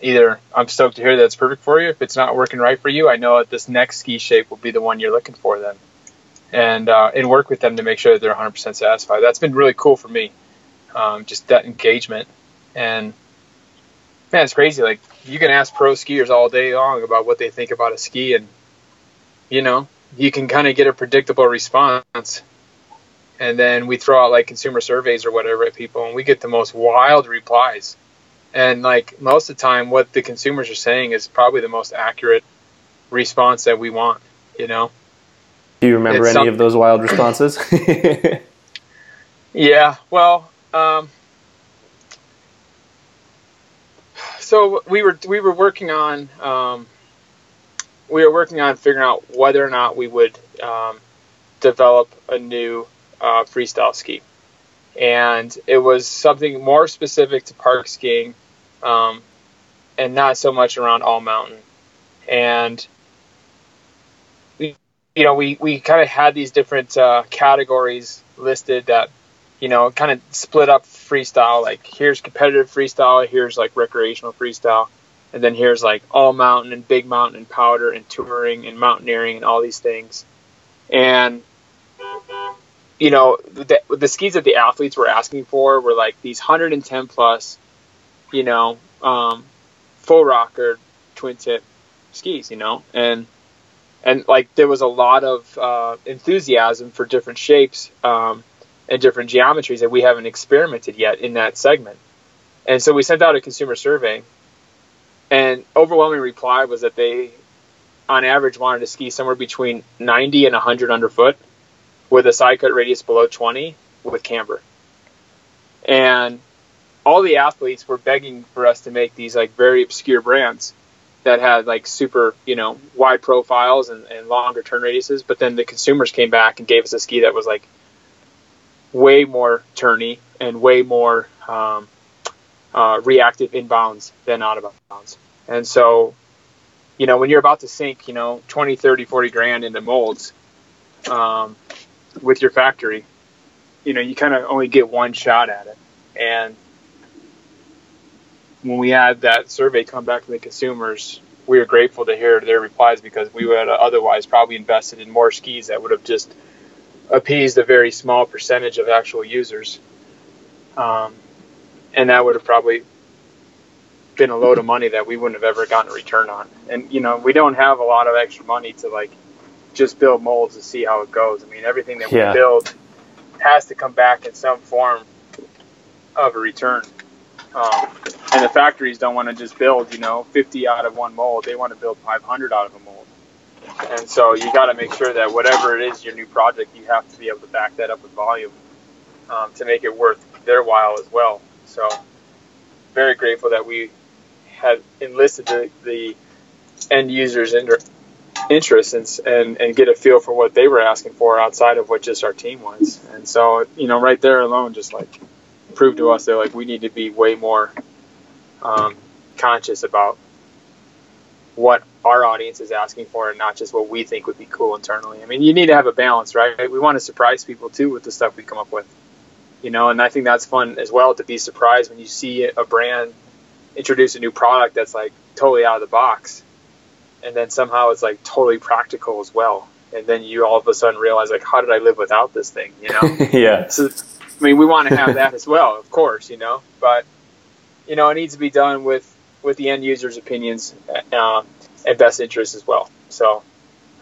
either I'm stoked to hear that it's perfect for you. If it's not working right for you, I know that this next ski shape will be the one you're looking for then. And uh, and work with them to make sure that they're one hundred percent satisfied. That's been really cool for me, um, just that engagement. And, man, it's crazy. Like, you can ask pro skiers all day long about what they think about a ski, and, you know, you can kind of get a predictable response. and then we throw out like consumer surveys or whatever at people, and we get the most wild replies. And like most of the time, what the consumers are saying is probably the most accurate response that we want, you know? Do you remember it's any something. of those wild responses? Yeah, well, um, so we were, we were working on, um, we were working on figuring out whether or not we would, um, develop a new, uh, freestyle ski. And it was something more specific to park skiing, um, and not so much around all mountain. And we, you know, we, we kind of had these different uh, categories listed that, you know, kind of split up freestyle. Like here's competitive freestyle, here's like recreational freestyle, and then here's like all mountain and big mountain and powder and touring and mountaineering and all these things. And you know, the, the skis that the athletes were asking for were like these one ten plus, you know, um, full rocker twin tip skis, you know, and, and like there was a lot of, uh, enthusiasm for different shapes, um, and different geometries that we haven't experimented yet in that segment. And so we sent out a consumer survey, and overwhelming reply was that they, on average, wanted to ski somewhere between ninety and one hundred underfoot, with a side cut radius below twenty with camber. And all the athletes were begging for us to make these like very obscure brands that had like super, you know, wide profiles and, and longer turn radiuses. But then the consumers came back and gave us a ski that was like way more turny and way more um, uh, reactive inbounds than out of bounds. And so, you know, when you're about to sink, you know, twenty, thirty, forty grand into molds, um, with your factory, you know, you kind of only get one shot at it. And when we had that survey come back to the consumers, we were grateful to hear their replies, because we would have otherwise probably invested in more skis that would have just appeased a very small percentage of actual users. Um, and that would have probably been a load of money that we wouldn't have ever gotten a return on. And, you know, we don't have a lot of extra money to like just build molds and see how it goes. I mean, everything that we yeah. build has to come back in some form of a return. Um, and the factories don't want to just build, you know, fifty out of one mold. They want to build five hundred out of a mold. And so you got to make sure that whatever it is, your new project, you have to be able to back that up with volume um, to make it worth their while as well. So very grateful that we had enlisted the, the end users in interest and, and and get a feel for what they were asking for outside of what just our team was. And so, you know, right there alone just like proved to us that like we need to be way more um conscious about what our audience is asking for and not just what we think would be cool internally. I mean, you need to have a balance, right? We want to surprise people too with the stuff we come up with, you know. And I think that's fun as well, to be surprised when you see a brand introduce a new product that's like totally out of the box. And then somehow it's like totally practical as well. And then you all of a sudden realize, like, how did I live without this thing? You know? Yeah. So, I mean, we want to have that as well, of course, you know, but you know, it needs to be done with, with the end user's opinions, uh, and best interests as well. So,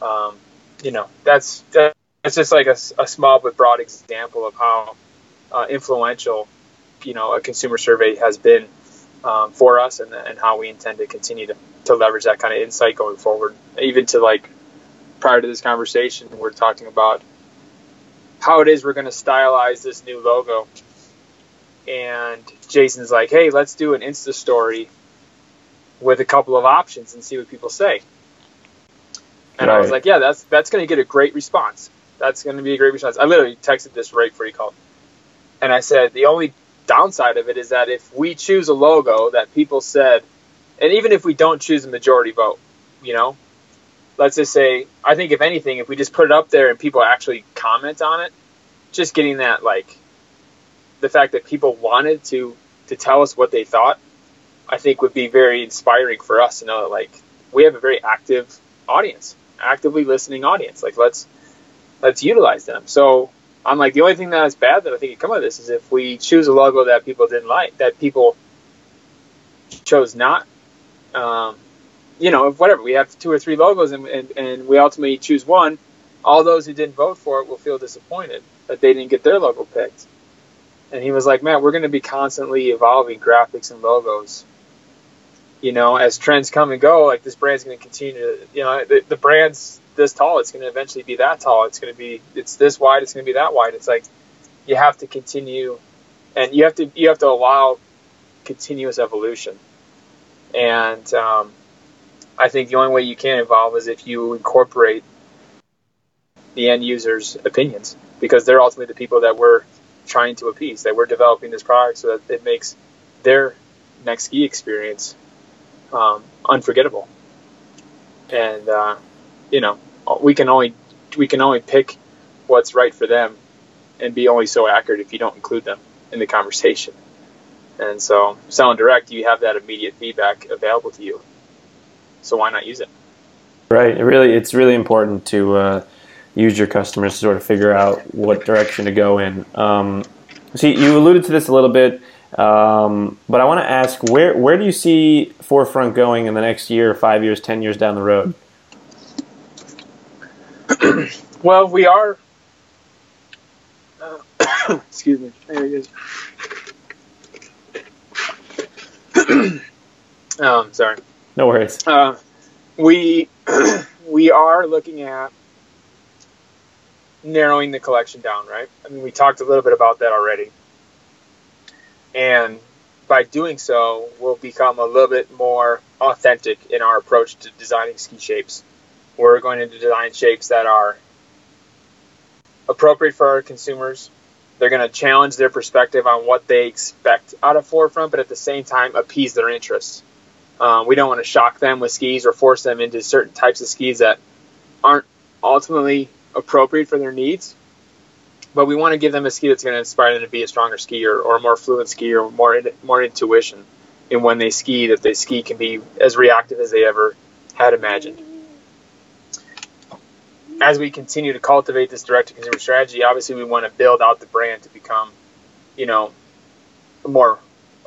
um, you know, that's, that's just like a, a small but broad example of how, uh, influential, you know, a consumer survey has been, um, for us, and, and how we intend to continue to, to leverage that kind of insight going forward. Even to like prior to this conversation, we're talking about how it is we're going to stylize this new logo, and Jason's like, hey, let's do an Insta story with a couple of options and see what people say. And right. I was like, yeah, that's that's going to get a great response. That's going to be a great response. I literally texted this right before he called, and I said, the only downside of it is that if we choose a logo that people said, and even if we don't choose a majority vote, you know, let's just say, I think if anything, if we just put it up there and people actually comment on it, just getting that, like, the fact that people wanted to, to tell us what they thought, I think would be very inspiring for us to know that, like, we have a very active audience, actively listening audience. Like, let's, let's utilize them. So I'm like, the only thing that is bad that I think could come out of this is if we choose a logo that people didn't like, that people chose not. Um, you know, whatever, we have two or three logos and, and, and we ultimately choose one, all those who didn't vote for it will feel disappointed. that they didn't get their logo picked. And he was like, man, we're going to be constantly evolving graphics and logos. You know, as trends come and go, like this brand's going to continue to, you know, the, the brand's this tall, it's going to eventually be that tall. It's going to be, it's this wide, it's going to be that wide. It's like, you have to continue and you have to, you have to allow continuous evolution. And um, I think the only way you can evolve is if you incorporate the end user's opinions, because they're ultimately the people that we're trying to appease, that we're developing this product so that it makes their next ski experience um, unforgettable. And, uh, you know, we can only, we can only pick what's right for them and be only so accurate if you don't include them in the conversation. And so selling direct, you have that immediate feedback available to you. So why not use it? Right. It really, it's really important to uh, use your customers to sort of figure out what direction to go in. Um, see, you alluded to this a little bit, um, but I want to ask, where where do you see Forefront going in the next year, five years, ten years down the road? Well, we are... Uh, excuse me. There he is. um, sorry. No worries. Uh, we we are looking at narrowing the collection down, right? I mean, we talked a little bit about that already. And by doing so, we'll become a little bit more authentic in our approach to designing ski shapes. We're going to design shapes that are appropriate for our consumers. They're going to challenge their perspective on what they expect out of Forefront, but at the same time, appease their interests. Um, we don't want to shock them with skis or force them into certain types of skis that aren't ultimately appropriate for their needs, but we want to give them a ski that's going to inspire them to be a stronger skier or a more fluent skier or more, in, more intuition in when they ski, that they ski can be as reactive as they ever had imagined. As we continue to cultivate this direct-to-consumer strategy, obviously we want to build out the brand to become, you know, a more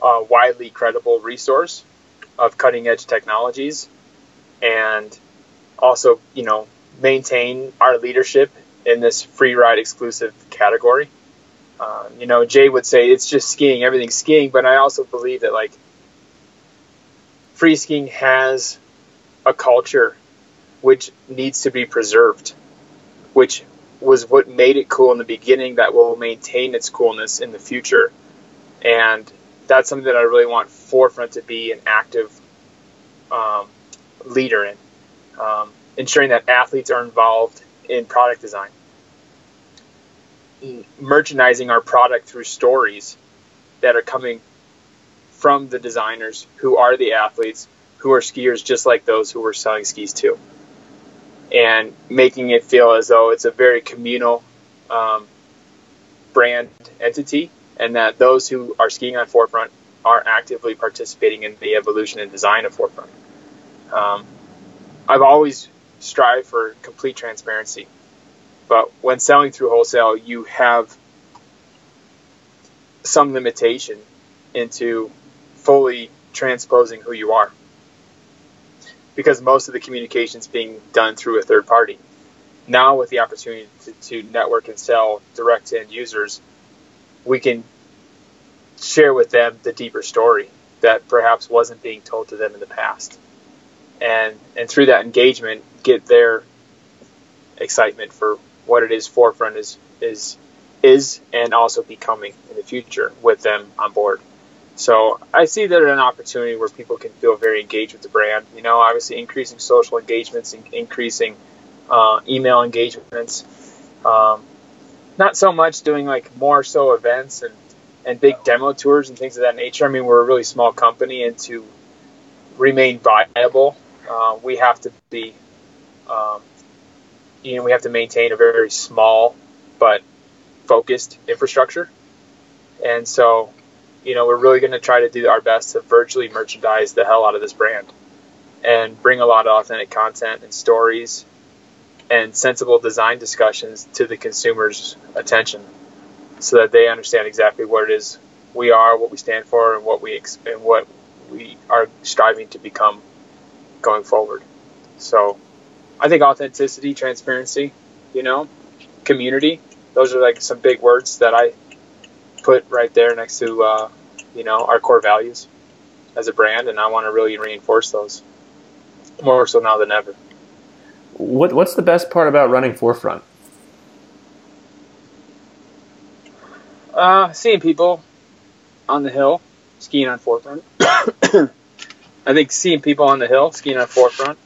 uh, widely credible resource of cutting-edge technologies, and also, you know, maintain our leadership in this free ride exclusive category. Uh, you know, Jay would say it's just skiing, everything's skiing, but I also believe that, like, free skiing has a culture which needs to be preserved, which was what made it cool in the beginning, that will maintain its coolness in the future. And that's something that I really want Forefront to be an active um, leader in, um, ensuring that athletes are involved in product design, merchandising our product through stories that are coming from the designers who are the athletes, who are skiers just like those who we're selling skis to, and making it feel as though it's a very communal um, brand entity, and that those who are skiing on Forefront are actively participating in the evolution and design of Forefront. Um, I've always strived for complete transparency, but when selling through wholesale, you have some limitation into fully transposing who you are, because most of the communication's being done through a third party. Now with the opportunity to, to network and sell direct to end users, we can share with them the deeper story that perhaps wasn't being told to them in the past. And and through that engagement, get their excitement for what it is Forefront is is is and also becoming in the future with them on board. So I see that as an opportunity where people can feel very engaged with the brand. You know, obviously increasing social engagements, and increasing uh, email engagements. Um, not so much doing like more so events and, and big demo tours and things of that nature. I mean, we're a really small company, and to remain viable, uh, we have to be, um, you know, we have to maintain a very small but focused infrastructure. And so, you know, we're really going to try to do our best to virtually merchandise the hell out of this brand and bring a lot of authentic content and stories and sensible design discussions to the consumer's attention so that they understand exactly what it is we are, what we stand for, and what we ex- and what we are striving to become going forward. So I think authenticity, transparency, you know, community, those are like some big words that I put right there next to, uh, you know, our core values as a brand. And I want to really reinforce those more so now than ever. What, what's the best part about running Forefront? Uh, seeing people on the hill skiing on Forefront. I think seeing people on the hill skiing on Forefront,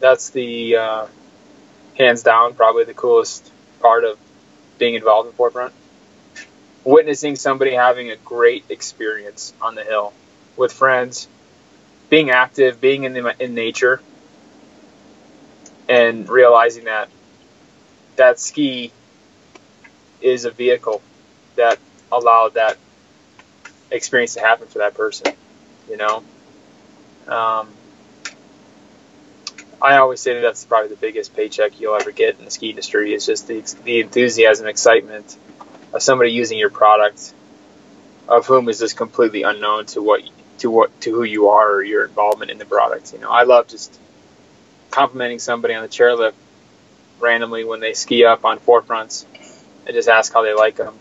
that's the uh, hands down probably the coolest part of being involved in Forefront. Witnessing somebody having a great experience on the hill with friends, being active, being in the, in nature, and realizing that that ski is a vehicle that allowed that experience to happen for that person, you know? Um, I always say that that's probably the biggest paycheck you'll ever get in the ski industry is just the, the enthusiasm, excitement of somebody using your product, of whom is just completely unknown to what, to what, to who you are or your involvement in the product. You know, I love just complimenting somebody on the chairlift randomly when they ski up on Forefronts and just ask how they like them.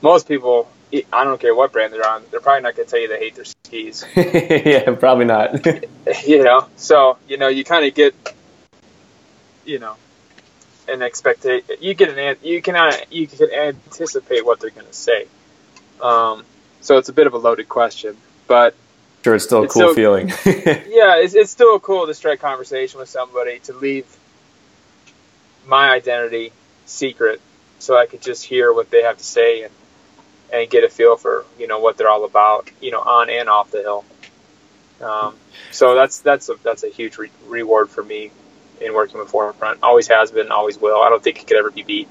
Most people, I don't care what brand they're on, they're probably not going to tell you they hate their skis. Yeah, probably not. You know, so, you know, you kind of get, you know, an expectation. You get an, you can, you can anticipate what they're going to say. Um, so it's a bit of a loaded question, but. Sure, it's still a it's cool still, feeling. Yeah, it's, it's still cool to strike conversation with somebody, to leave my identity secret so I could just hear what they have to say and, and get a feel for, you know, what they're all about, you know, on and off the hill. Um, so that's that's a, that's a huge re reward for me in working with Forefront. Always has been, always will. I don't think it could ever be beat,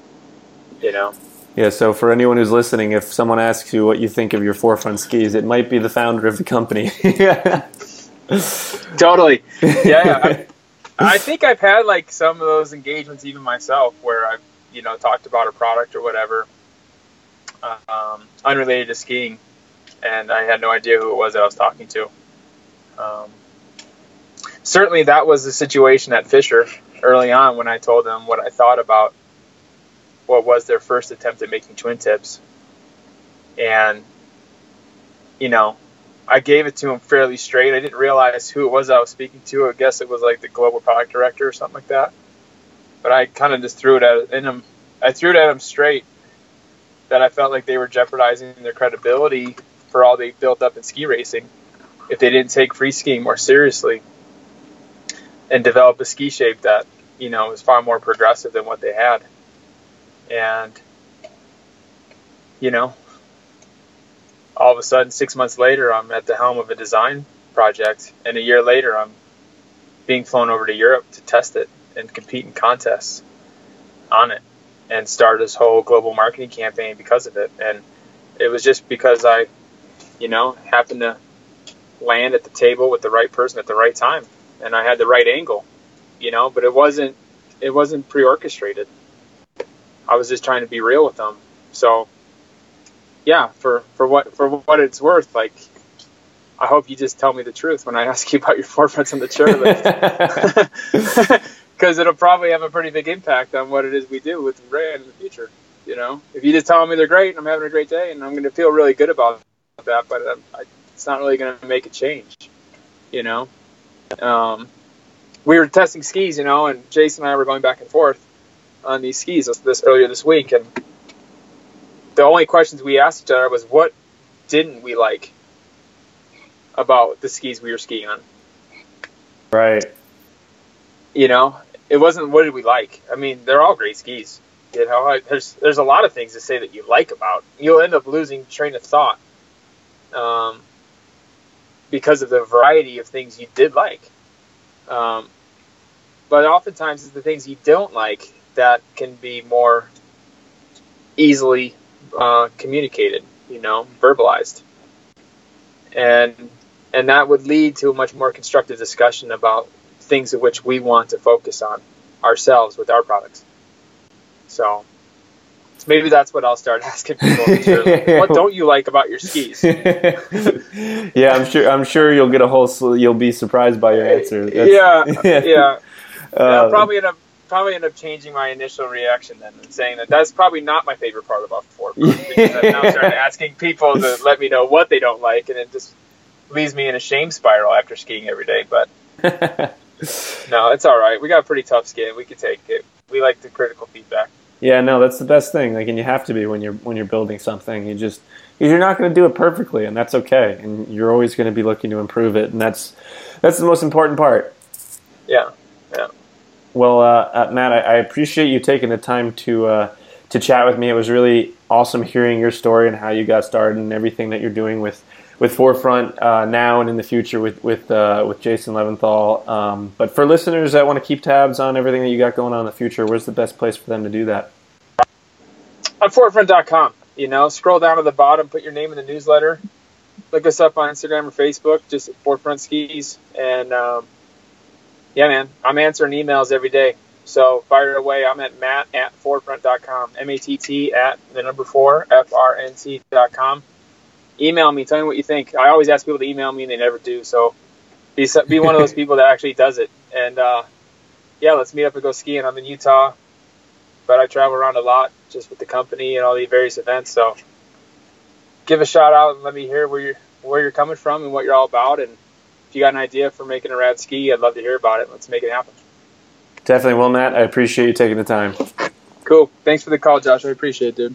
you know. Yeah, so for anyone who's listening, if someone asks you what you think of your Forefront skis, it might be the founder of the company. Totally. Yeah. I, I think I've had, like, some of those engagements even myself where I've, you know, talked about a product or whatever, um, unrelated to skiing, and I had no idea who it was that I was talking to. Um, certainly that was the situation at Fisher early on when I told them what I thought about what was their first attempt at making twin tips. And, you know, I gave it to them fairly straight. I didn't realize who it was I was speaking to. I guess it was like the global product director or something like that. But I kind of just threw it at them. I threw it at them straight that I felt like they were jeopardizing their credibility for all they built up in ski racing if they didn't take free skiing more seriously and develop a ski shape that, you know, was far more progressive than what they had. And, you know, all of a sudden, six months later, I'm at the helm of a design project. And a year later, I'm being flown over to Europe to test it and compete in contests on it and start this whole global marketing campaign because of it. And it was just because I, you know, happened to land at the table with the right person at the right time. And I had the right angle, you know, but it wasn't, it wasn't pre-orchestrated. I was just trying to be real with them. So yeah, for, for what, for what it's worth, like, I hope you just tell me the truth when I ask you about your Forefronts on the chairlift, because it'll probably have a pretty big impact on what it is we do with the brand in the future. You know, if you just tell me they're great and I'm having a great day and I'm going to feel really good about that, but I, it's not really going to make a change, you know? Um, we were testing skis, you know, and Jason and I were going back and forth on these skis this, this earlier this week, and the only questions we asked each other was what didn't we like about the skis we were skiing on. Right. You know, it wasn't what did we like. I mean, they're all great skis. You know, there's there's a lot of things to say that you like about. You'll end up losing train of thought um, because of the variety of things you did like. Um, but oftentimes it's the things you don't like that can be more easily uh, communicated, you know, verbalized. And, and that would lead to a much more constructive discussion about things in which we want to focus on ourselves with our products. So, so maybe that's what I'll start asking people. Like, what don't you like about your skis? Yeah, I'm sure, I'm sure you'll get a whole, you'll be surprised by your answer. That's, yeah. Yeah. yeah. Um, I'll probably end up probably end up changing my initial reaction then and saying that that's probably not my favorite part about Forefront. Because I've now started asking people to let me know what they don't like, and it just leaves me in a shame spiral after skiing every day. But no, it's all right. We got pretty tough skin. We can take it. We like the critical feedback. Yeah, no, that's the best thing. Like, and you have to be when you're when you're building something. You just you're not going to do it perfectly, and that's okay. And you're always going to be looking to improve it, and that's that's the most important part. Yeah, yeah. Well, uh, Matt, I, I appreciate you taking the time to uh, to chat with me. It was really awesome hearing your story and how you got started and everything that you're doing with, with Forefront uh, now and in the future with with uh, with Jason Leventhal. Um, but for listeners that want to keep tabs on everything that you got going on in the future, where's the best place for them to do that? On forefront dot com. You know, scroll down to the bottom, put your name in the newsletter, look us up on Instagram or Facebook, just at Forefront Skis, and. Um, Yeah, man, I'm answering emails every day. So fire away. I'm at matt at forefront dot com, M A T T at the number four, F R N T dot com. Email me. Tell me what you think. I always ask people to email me, and they never do. So be be one of those people that actually does it. And, uh, yeah, let's meet up and go skiing. I'm in Utah, but I travel around a lot just with the company and all the various events. So give a shout-out and let me hear where you're, where you're coming from and what you're all about. And if you got an idea for making a rad ski, I'd love to hear about it. Let's make it happen. Definitely. Well, Matt, I appreciate you taking the time. Cool. Thanks for the call, Josh. I appreciate it, dude.